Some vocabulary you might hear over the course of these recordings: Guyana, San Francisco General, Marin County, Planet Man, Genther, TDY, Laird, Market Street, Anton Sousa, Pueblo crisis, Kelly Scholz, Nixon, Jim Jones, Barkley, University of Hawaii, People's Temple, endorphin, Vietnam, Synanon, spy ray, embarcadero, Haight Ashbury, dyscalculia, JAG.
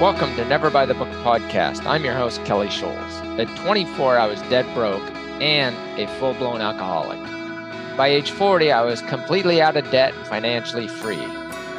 Welcome to Never By the Book Podcast. I'm your host, Kelly Scholz. At 24, I was dead broke and a full-blown alcoholic. By age 40, I was completely out of debt and financially free.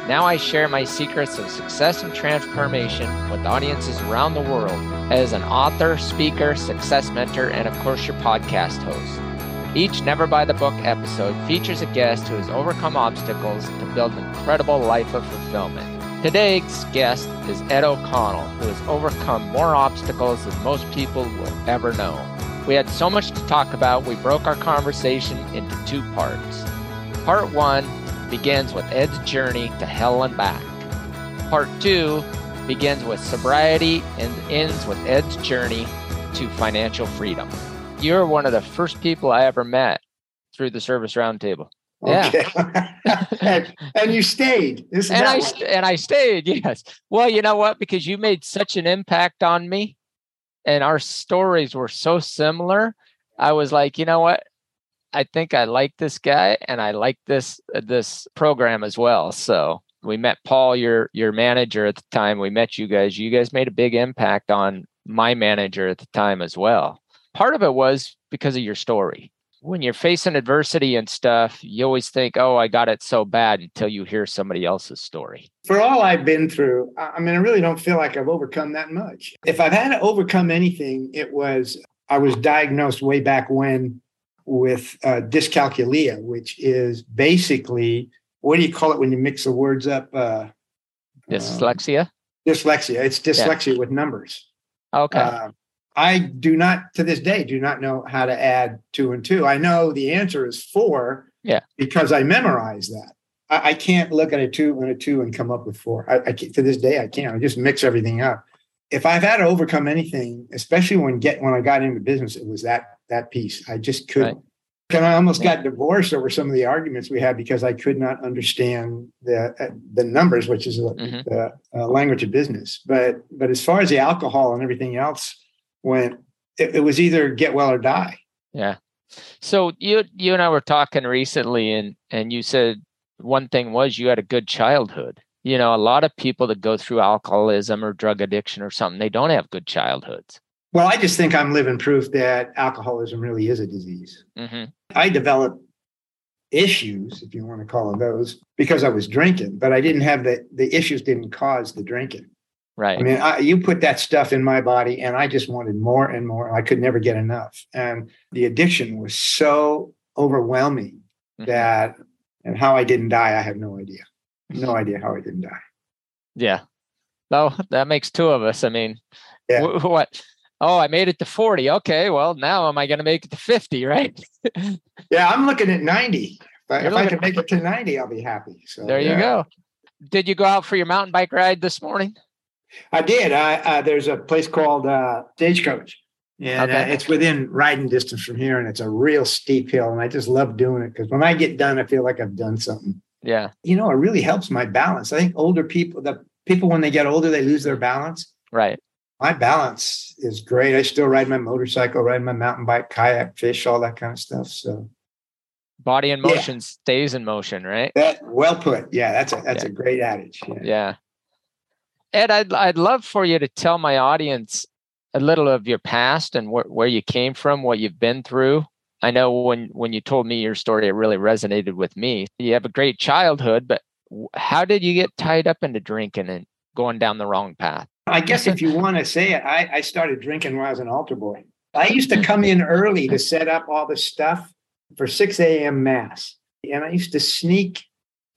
Now I share my secrets of success and transformation with audiences around the world as an author, speaker, success mentor, and of course your podcast host. Each Never By the Book episode features a guest who has overcome obstacles to build an incredible life of fulfillment. Today's guest is Ed O'Connell, who has overcome more obstacles than most people will ever know. We had so much to talk about, we broke our conversation into two parts. Part one begins with Ed's journey to hell and back. Part two begins with sobriety and ends with Ed's journey to financial freedom. You're one of the first people I ever met through the Service Roundtable. Okay. Yeah. and you stayed. I stayed, yes. Well, you know what? Because you made such an impact on me and our stories were so similar. I was like, you know what? I think I like this guy and I like this program as well. So we met Paul, your manager at the time. We met you guys. You guys made a big impact on my manager at the time as well. Part of it was because of your story. When you're facing adversity and stuff, you always think, oh, I got it so bad until you hear somebody else's story. For all I've been through, I mean, I really don't feel like I've overcome that much. If I've had to overcome anything, I was diagnosed way back when with dyscalculia, which is basically, what do you call it when you mix the words up? Dyslexia? Dyslexia. It's dyslexia with numbers. Okay. I do not, to this day, know how to add 2 and 2. I know the answer is 4 because I memorized that. I can't look at a 2 and a 2 and come up with 4. I can't, to this day, I can't. I just mix everything up. If I've had to overcome anything, especially when I got into business, it was that piece. I just couldn't. Right. And I almost got divorced over some of the arguments we had because I could not understand the numbers, which is the language of business. But as far as the alcohol and everything else, when it was either get well or die. Yeah. So you and I were talking recently and you said one thing was you had a good childhood. You know, a lot of people that go through alcoholism or drug addiction or something, they don't have good childhoods. Well, I just think I'm living proof that alcoholism really is a disease. Mm-hmm. I developed issues, if you want to call them those, because I was drinking, but I didn't have the issues didn't cause the drinking. Right. I mean, you put that stuff in my body and I just wanted more and more. I could never get enough. And the addiction was so overwhelming that, and how I didn't die, I have no idea. No idea how I didn't die. Yeah. Well, that makes two of us. I mean, what? Oh, I made it to 40. Okay. Well, now am I going to make it to 50, right? Yeah. I'm looking at 90. If I can make it to 90, I'll be happy. So there you go. Did you go out for your mountain bike ride this morning? I did. There's a place called Stagecoach, and it's within riding distance from here, and it's a real steep hill, and I just love doing it because when I get done, I feel like I've done something. Yeah. You know, it really helps my balance. I think older people, when they get older, they lose their balance. Right. My balance is great. I still ride my motorcycle, ride my mountain bike, kayak, fish, all that kind of stuff, so. Body in motion stays in motion, right? Well put. Yeah, that's a great adage. Yeah. Ed, I'd love for you to tell my audience a little of your past and where you came from, what you've been through. I know when you told me your story, it really resonated with me. You have a great childhood, but how did you get tied up into drinking and going down the wrong path? I guess if you want to say it, I started drinking when I was an altar boy. I used to come in early to set up all the stuff for 6 a.m. mass. And I used to sneak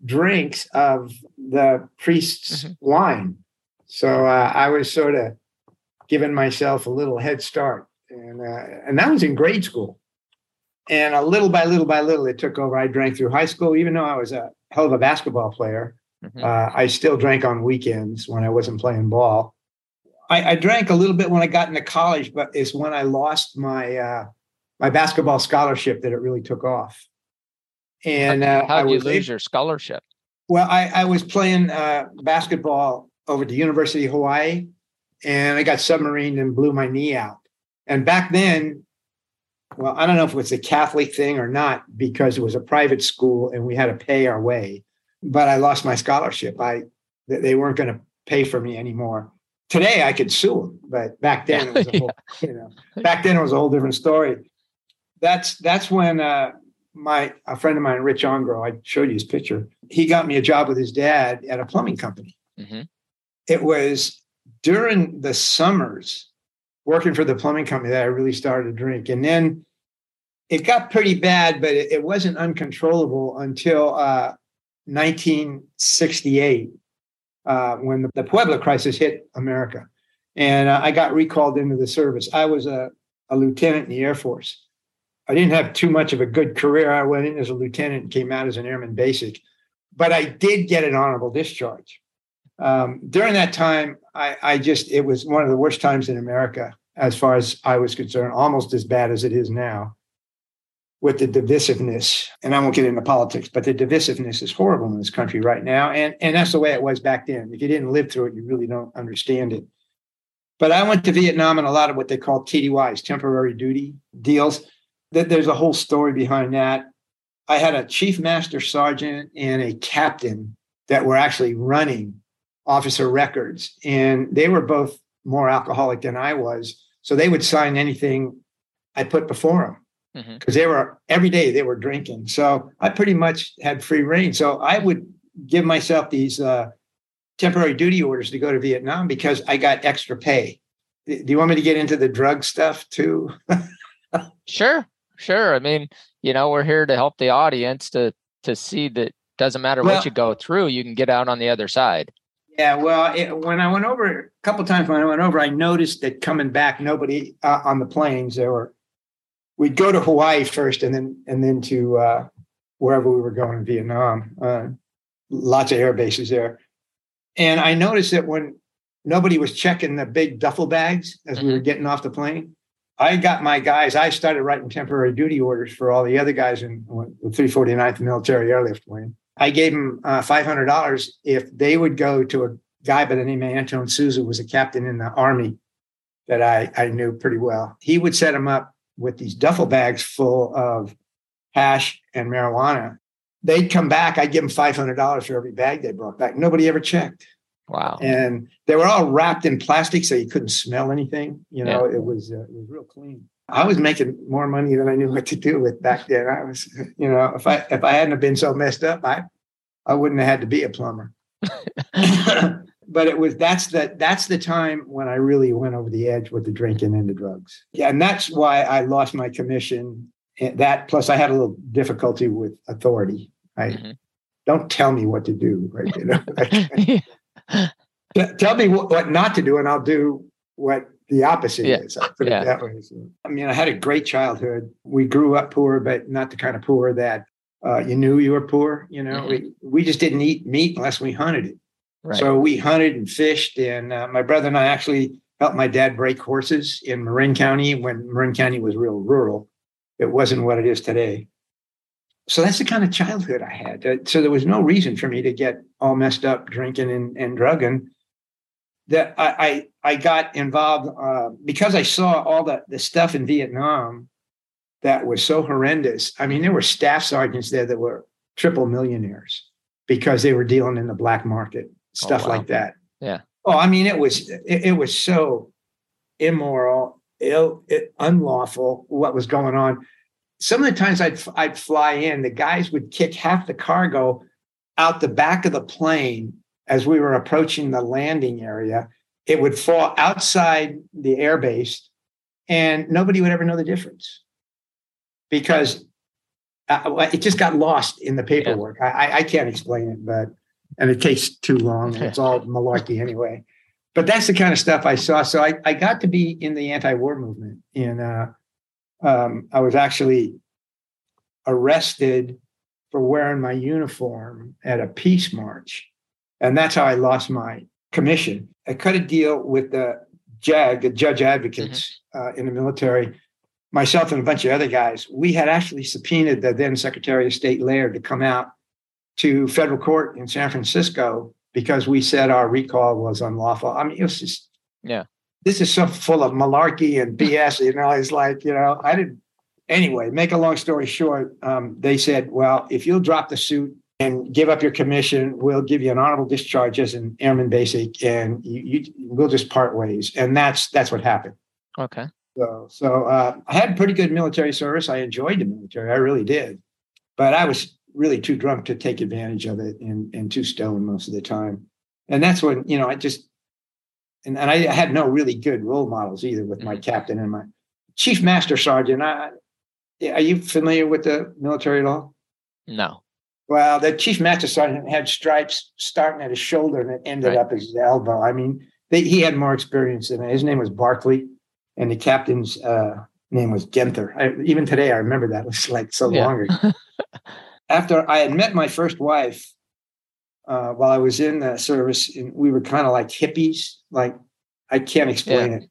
drinks of the priest's wine. So I was sort of giving myself a little head start. And that was in grade school. And a little by little by little, it took over. I drank through high school. Even though I was a hell of a basketball player, I still drank on weekends when I wasn't playing ball. I drank a little bit when I got into college, but it's when I lost my my basketball scholarship that it really took off. And how did you lose your scholarship? Well, I was playing basketball over at the University of Hawaii, and I got submarined and blew my knee out. And back then, well, I don't know if it was a Catholic thing or not, because it was a private school and we had to pay our way, but I lost my scholarship. They weren't going to pay for me anymore. Today I could sue them, but back then it was a whole, back then it was a whole different story. That's when a friend of mine, Rich Ongro, I showed you his picture. He got me a job with his dad at a plumbing company. Mm-hmm. It was during the summers working for the plumbing company that I really started to drink, and then it got pretty bad, but it wasn't uncontrollable until 1968. When the Pueblo crisis hit America. And I got recalled into the service. I was a lieutenant in the Air Force. I didn't have too much of a good career. I went in as a lieutenant and came out as an airman basic. But I did get an honorable discharge. During that time, it was one of the worst times in America, as far as I was concerned, almost as bad as it is now, with the divisiveness. And I won't get into politics, but the divisiveness is horrible in this country right now. And that's the way it was back then. If you didn't live through it, you really don't understand it. But I went to Vietnam and a lot of what they call TDYs, temporary duty deals. There's a whole story behind that. I had a chief master sergeant and a captain that were actually running officer records. And they were both more alcoholic than I was. So they would sign anything I put before them. Because every day they were drinking. So I pretty much had free reign. So I would give myself these temporary duty orders to go to Vietnam because I got extra pay. Do you want me to get into the drug stuff too? Sure. I mean, we're here to help the audience to see that doesn't matter what you go through, you can get out on the other side. Yeah, well, a couple times when I went over, I noticed that coming back, nobody on the planes, we'd go to Hawaii first and then to wherever we were going in Vietnam, lots of air bases there. And I noticed that when nobody was checking the big duffel bags as we were getting off the plane, I got my guys, I started writing temporary duty orders for all the other guys in the 349th military airlift Wing. I gave them $500 if they would go to a guy by the name of Anton Sousa, who was a captain in the Army that I knew pretty well. He would set them up with these duffel bags full of hash and marijuana. They'd come back. I'd give them $500 for every bag they brought back. Nobody ever checked. Wow. And they were all wrapped in plastic so you couldn't smell anything. It was real clean. I was making more money than I knew what to do with back then. I was, if I hadn't have been so messed up, I wouldn't have had to be a plumber. But that's the time when I really went over the edge with the drinking and the drugs. Yeah, and that's why I lost my commission. That plus I had a little difficulty with authority. Don't tell me what to do. Right? Tell me what not to do, and I'll do what the opposite is. I put it that way. So, I had a great childhood. We grew up poor, but not the kind of poor that you knew you were poor. We just didn't eat meat unless we hunted it. Right. So we hunted and fished, and my brother and I actually helped my dad break horses in Marin County when Marin County was real rural. It wasn't what it is today. So that's the kind of childhood I had. So there was no reason for me to get all messed up drinking and drugging. That I got involved because I saw all the stuff in Vietnam that was so horrendous. There were staff sergeants there that were triple millionaires because they were dealing in the black market. Stuff like that. Yeah. Oh, it was so immoral, unlawful what was going on. Some of the times I'd fly in, the guys would kick half the cargo out the back of the plane as we were approaching the landing area. It would fall outside the airbase, and nobody would ever know the difference because it just got lost in the paperwork. Yeah. I can't explain it, but. And it takes too long. And it's all malarkey anyway. But that's the kind of stuff I saw. So I got to be in the anti-war movement. And I was actually arrested for wearing my uniform at a peace march. And that's how I lost my commission. I cut a deal with the JAG, the Judge Advocates in the military, myself and a bunch of other guys. We had actually subpoenaed the then Secretary of State Laird to come out to federal court in San Francisco because we said our recall was unlawful. It was just, this is so full of malarkey and BS. It's like, anyway, make a long story short, they said, well, if you'll drop the suit and give up your commission. We'll give you an honorable discharge as an airman basic, and we'll just part ways. And that's what happened. Okay. So I had pretty good military service. I enjoyed the military. I really did. But I was really too drunk to take advantage of it and too stoned most of the time. And that's when, you know, I just, and I had no really good role models either with my captain and my chief master sergeant. Are you familiar with the military at all? No. Well, the chief master sergeant had stripes starting at his shoulder and it ended up at his elbow. I mean, he had more experience than I. His name was Barkley, and the captain's name was Genther. Even today, I remember that. It was like so long ago. After I had met my first wife while I was in the service, and we were kind of like hippies. Like, I can't explain it.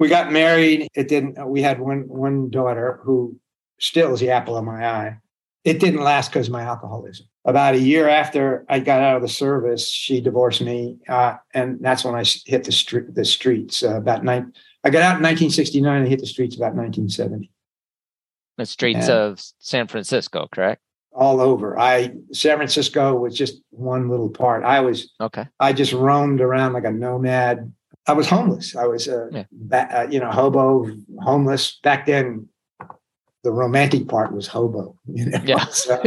We got married. It didn't. We had one daughter who still is the apple of my eye. It didn't last because of my alcoholism. About a year after I got out of the service, she divorced me, and that's when I hit the streets. I got out in 1969 and hit the streets about 1970. The streets of San Francisco, correct? All over. San Francisco was just one little part. I just roamed around like a nomad. I was homeless. I was hobo, homeless. Back then, the romantic part was hobo. You know? Yeah. So,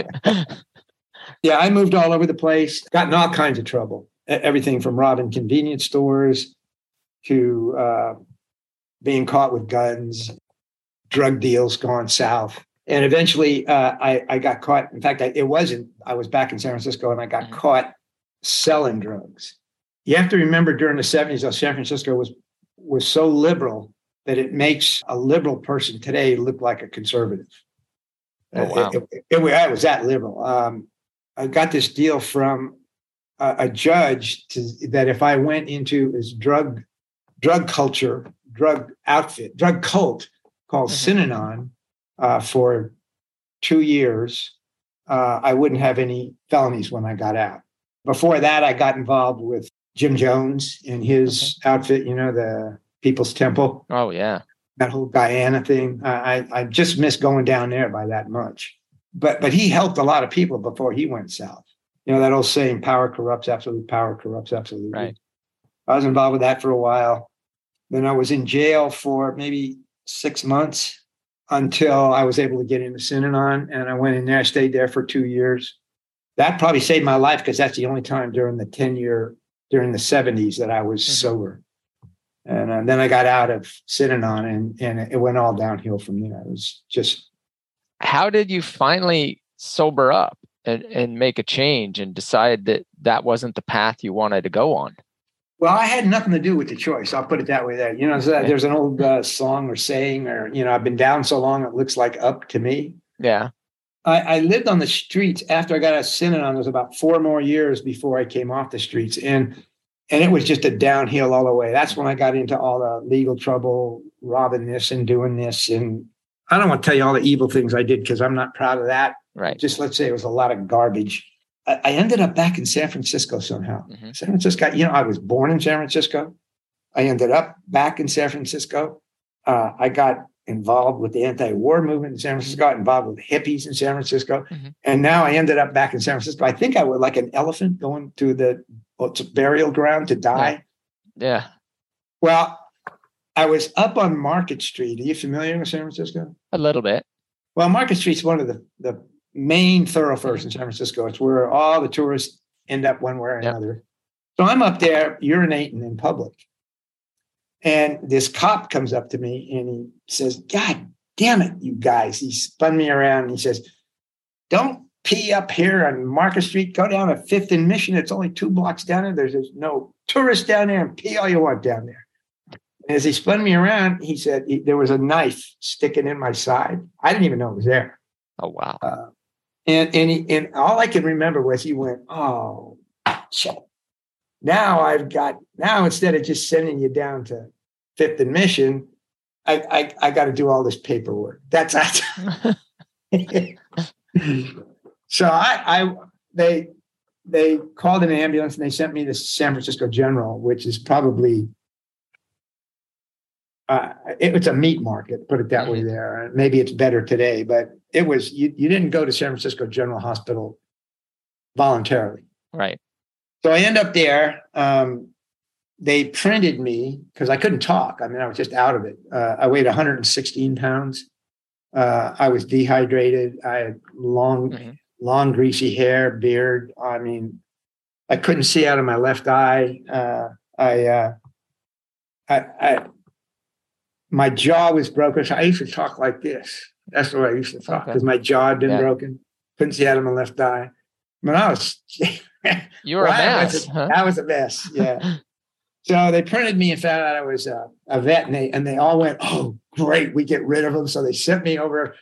yeah, I moved all over the place, got in all kinds of trouble. Everything from robbing convenience stores to being caught with guns, drug deals gone south. And eventually I got caught. In fact, I was back in San Francisco and I got caught selling drugs. You have to remember during the 70s, though, San Francisco was so liberal that it makes a liberal person today look like a conservative. Oh, wow. I was that liberal. I got this deal from a judge that if I went into his drug cult called Synanon for 2 years, I wouldn't have any felonies when I got out. Before that, I got involved with Jim Jones and his outfit, you know, the People's Temple. Oh, yeah. That whole Guyana thing. I just missed going down there by that much. But he helped a lot of people before he went south. You know, that old saying, power corrupts absolutely. Right. I was involved with that for a while. Then I was in jail for maybe 6 months until I was able to get into Synanon. And I went in there, I stayed there for 2 years. That probably saved my life because that's the only time during the 10-year, during the 70s that I was sober. And then I got out of Synanon and it went all downhill from there. It was just... How did you finally sober up and make a change and decide that wasn't the path you wanted to go on? Well, I had nothing to do with the choice. I'll put it that way there. You know, there's an old song or saying or, you know, I've been down so long, it looks like up to me. Yeah. I lived on the streets after I got out of Synanon. It was about 4 more years before I came off the streets. And it was just a downhill all the way. That's when I got into all the legal trouble, robbing this and doing this. And I don't want to tell you all the evil things I did because I'm not proud of that. Right. Just let's say it was a lot of garbage. I ended up back in San Francisco somehow. Mm-hmm. San Francisco, you know, I was born in San Francisco. I ended up back in San Francisco. I got involved with the anti-war movement in San Francisco, got involved with hippies in San Francisco. Mm-hmm. And now I ended up back in San Francisco. I think I was like an elephant going to the burial ground to die. Yeah. Well, I was up on Market Street. Are you familiar with San Francisco? A little bit. Well, Market Street's one of the main thoroughfares in San Francisco. It's where all the tourists end up one way or another. So I'm up there urinating in public. And this cop comes up to me and he says, "God damn it, you guys." He spun me around and he says, "Don't pee up here on Market Street. Go down to Fifth and Mission. It's only 2 blocks down there. There's no tourists down there, and pee all you want down there." And as he spun me around, he said there was a knife sticking in my side. I didn't even know it was there. Oh, wow. And all I can remember was he went, "Oh, shit. Now instead of just sending you down to Fifth and Mission, I got to do all this paperwork." That's so they called an ambulance and they sent me to San Francisco General, which is probably it's a meat market, put it that way there. Maybe it's better today, but it was you didn't go to San Francisco General Hospital voluntarily. Right. So I end up there. They printed me because I couldn't talk. I mean, I was just out of it. I weighed 116 pounds. I was dehydrated. I had long, greasy hair, beard. I mean, I couldn't see out of my left eye. My jaw was broken. So I used to talk like this. That's the way I used to talk because my jaw had been broken. Couldn't see out of my left eye. I mean, I was... You were a mess. I was a mess, yeah. So they printed me and found out I was a vet, and they all went, oh, great, we get rid of them. So they sent me over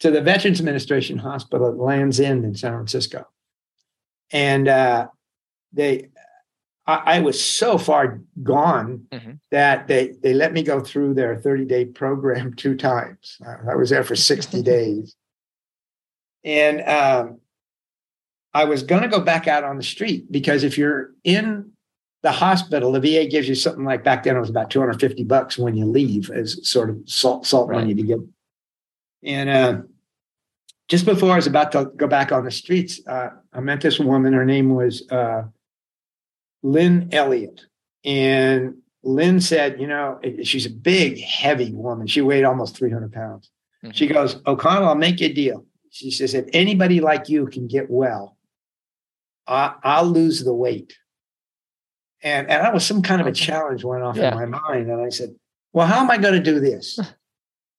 to the Veterans Administration Hospital at Lands End in San Francisco. And I was so far gone that they let me go through their 30-day program 2 times. I was there for 60 days. And I was going to go back out on the street because if you're in the hospital, the VA gives you something like, back then it was about $250 when you leave as sort of salt money to give. And just before I was about to go back on the streets, I met this woman. Her name was Lynn Elliott. And Lynn said, you know, she's a big, heavy woman. She weighed almost 300 pounds. Mm-hmm. She goes, O'Connell, I'll make you a deal. She says, if anybody like you can get well, I'll lose the weight. And that was some kind of a challenge went off in my mind. And I said, well, how am I going to do this?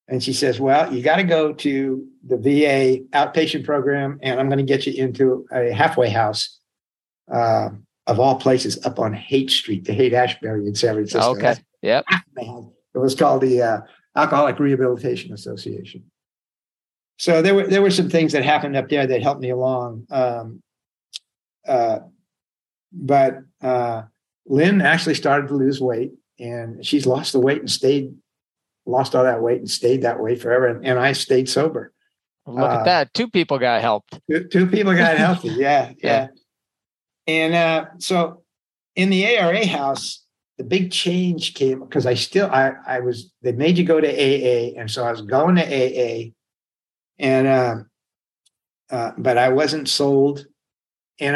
And she says, well, you got to go to the VA outpatient program, and I'm going to get you into a halfway house, of all places, up on Haight Street, the Haight Ashbury in San Francisco. Okay, yep. It was called the Alcoholic Rehabilitation Association. So there were some things that happened up there that helped me along. But Lynn actually started to lose weight, and she's lost the weight and stayed that way forever. And I stayed sober. Look at that. 2 people got helped. Two people got healthy. Yeah. And so in the ARA house, the big change came because they made you go to AA. And so I was going to AA. And, but I wasn't sold, and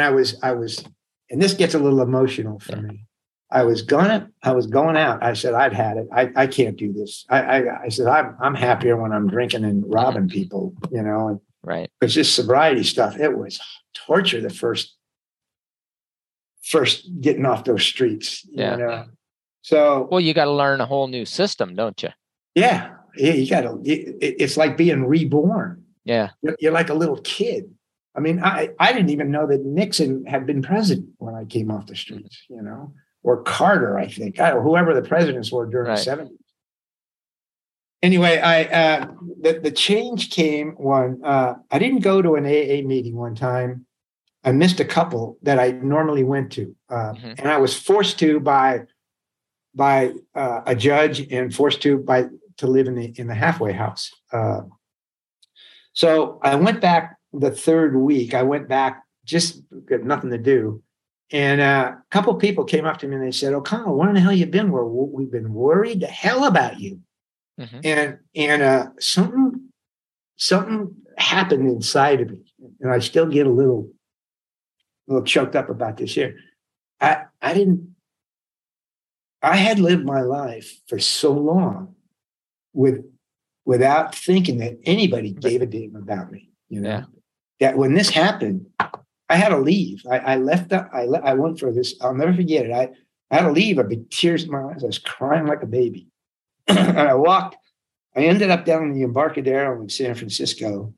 and this gets a little emotional for me. I was going out. I said, I'd had it. I can't do this. I said, I'm happier when I'm drinking and robbing people, you know, and because this sobriety stuff, it was torture. The first getting off those streets, you know? So, well, you got to learn a whole new system, don't you? Yeah. You gotta, it's like being reborn. Yeah. You're like a little kid. I mean, I didn't even know that Nixon had been president when I came off the streets, you know, or Carter, I think, or whoever the presidents were during the 70s. Anyway, the change came when I didn't go to an AA meeting one time. I missed a couple that I normally went to. And I was forced to by a judge and forced to to live in the halfway house. So I went back the third week. I went back, just got nothing to do. And a couple of people came up to me and they said, O'Connell, where in the hell you been? We've been worried the hell about you. And something happened inside of me. And I still get a little choked up about this here. I had lived my life for so long without thinking that anybody gave a damn about me, you know, that when this happened, I had to leave. I went for this. I'll never forget it. I had to leave. I big tears in my eyes. I was crying like a baby. And I ended up down in the Embarcadero in San Francisco.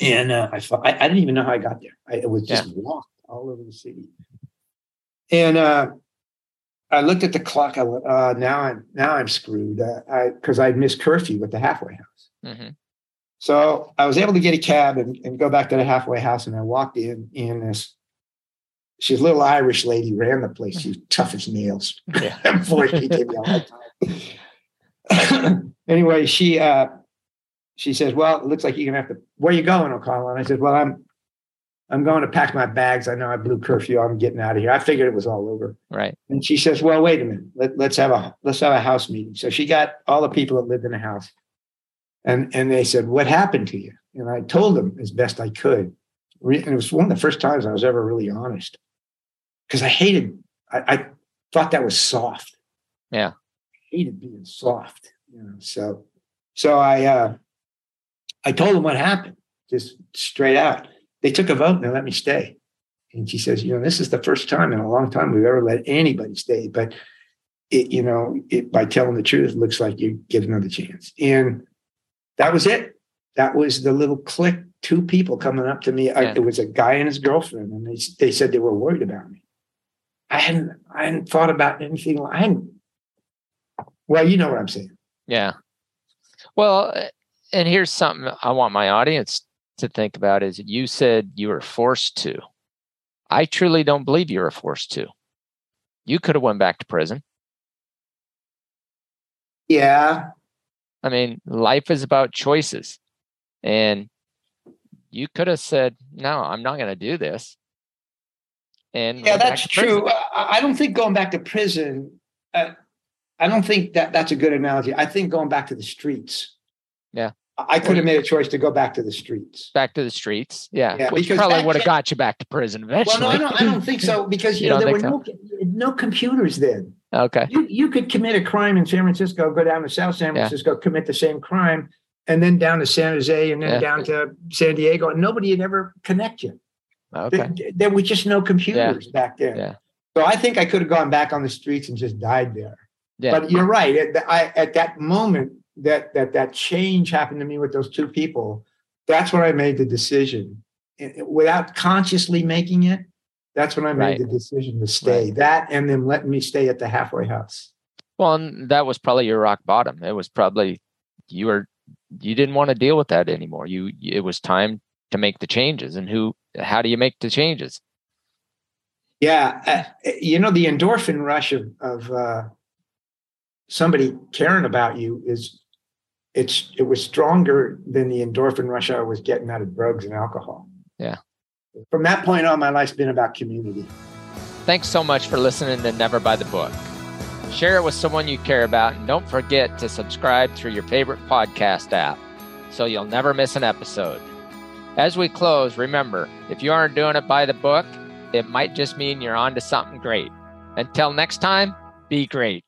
And I didn't even know how I got there. I was just walked all over the city. And, I looked at the clock. I went, now I'm screwed because I missed curfew at the halfway house. So I was able to get a cab and go back to the halfway house. And I walked in this. She's a little Irish lady, ran the place. She was tough as nails. Unfortunately, she gave me a hard time. Anyway, she says, "Well, it looks like you're gonna have to. Where are you going, O'Connell?" And I said, "Well, I'm going to pack my bags. I know I blew curfew. I'm getting out of here." I figured it was all over. Right. And she says, "Well, wait a minute. Let's have a house meeting." So she got all the people that lived in the house, and they said, "What happened to you?" And I told them as best I could. it was one of the first times I was ever really honest, because I hated, I thought that was soft. Yeah. I hated being soft, you know, so I told them what happened, just straight out. They took a vote and they let me stay. And she says, you know, this is the first time in a long time we've ever let anybody stay. But, by telling the truth, it looks like you get another chance. And that was it. That was the little clique, two people coming up to me. Yeah. It was a guy and his girlfriend. And they said they were worried about me. I hadn't thought about anything. Well, you know what I'm saying. Yeah. Well, and here's something I want my audience to think about is you said you were forced to. I truly don't believe you were forced to. You could have went back to prison. Yeah. I mean, life is about choices. And you could have said, no, I'm not going to do this. And yeah, that's true. I don't think going back to prison, I don't think that's a good analogy. I think going back to the streets. Yeah. I could have made a choice to go back to the streets. Back to the streets, yeah which probably would have got you back to prison eventually. Well, no, I don't think so, because there were no computers then. Okay. You could commit a crime in San Francisco, go down to South San Francisco, commit the same crime, and then down to San Jose, and then down to San Diego, and nobody would ever connect you. Okay. There were just no computers back then. Yeah. So I think I could have gone back on the streets and just died there. Yeah. But you're right. At that moment, that change happened to me with those two people. That's when I made the decision, without consciously making it. That's when I made the decision to stay. Right. That and them letting me stay at the halfway house. Well, and that was probably your rock bottom. It was probably you didn't want to deal with that anymore. It was time to make the changes. And how do you make the changes? Yeah, the endorphin rush of somebody caring about you was stronger than the endorphin rush I was getting out of drugs and alcohol. Yeah. From that point on, my life's been about community. Thanks so much for listening to Never by the Book. Share it with someone you care about, and don't forget to subscribe through your favorite podcast app so you'll never miss an episode. As we close, remember, if you aren't doing it by the book, it might just mean you're on to something great. Until next time, be great.